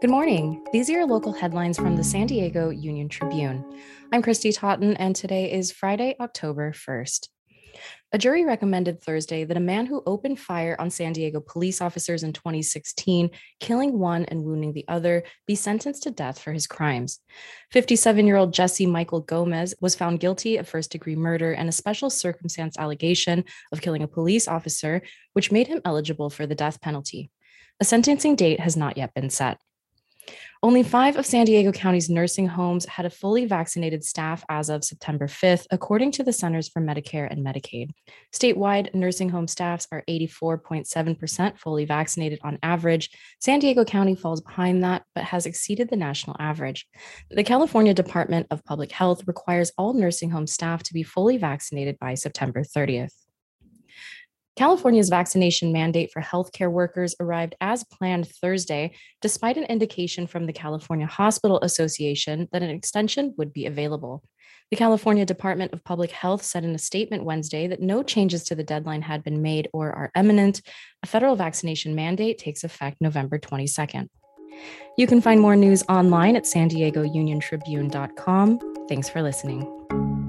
Good morning. These are your local headlines from the San Diego Union Tribune. I'm Christy Totten, and today is Friday, October 1st. A jury recommended Thursday that a man who opened fire on San Diego police officers in 2016, killing one and wounding the other, be sentenced to death for his crimes. 57-year-old Jesse Michael Gomez was found guilty of first-degree murder and a special circumstance allegation of killing a police officer, which made him eligible for the death penalty. A sentencing date has not yet been set. Only 5 of San Diego County's nursing homes had a fully vaccinated staff as of September 5th, according to the Centers for Medicare and Medicaid. Statewide, nursing home staffs are 84.7% fully vaccinated on average. San Diego County falls behind that, but has exceeded the national average. The California Department of Public Health requires all nursing home staff to be fully vaccinated by September 30th. California's vaccination mandate for healthcare workers arrived as planned Thursday, despite an indication from the California Hospital Association that an extension would be available. The California Department of Public Health said in a statement Wednesday that no changes to the deadline had been made or are imminent. A federal vaccination mandate takes effect November 22nd. You can find more news online at sandiegouniontribune.com. Thanks for listening.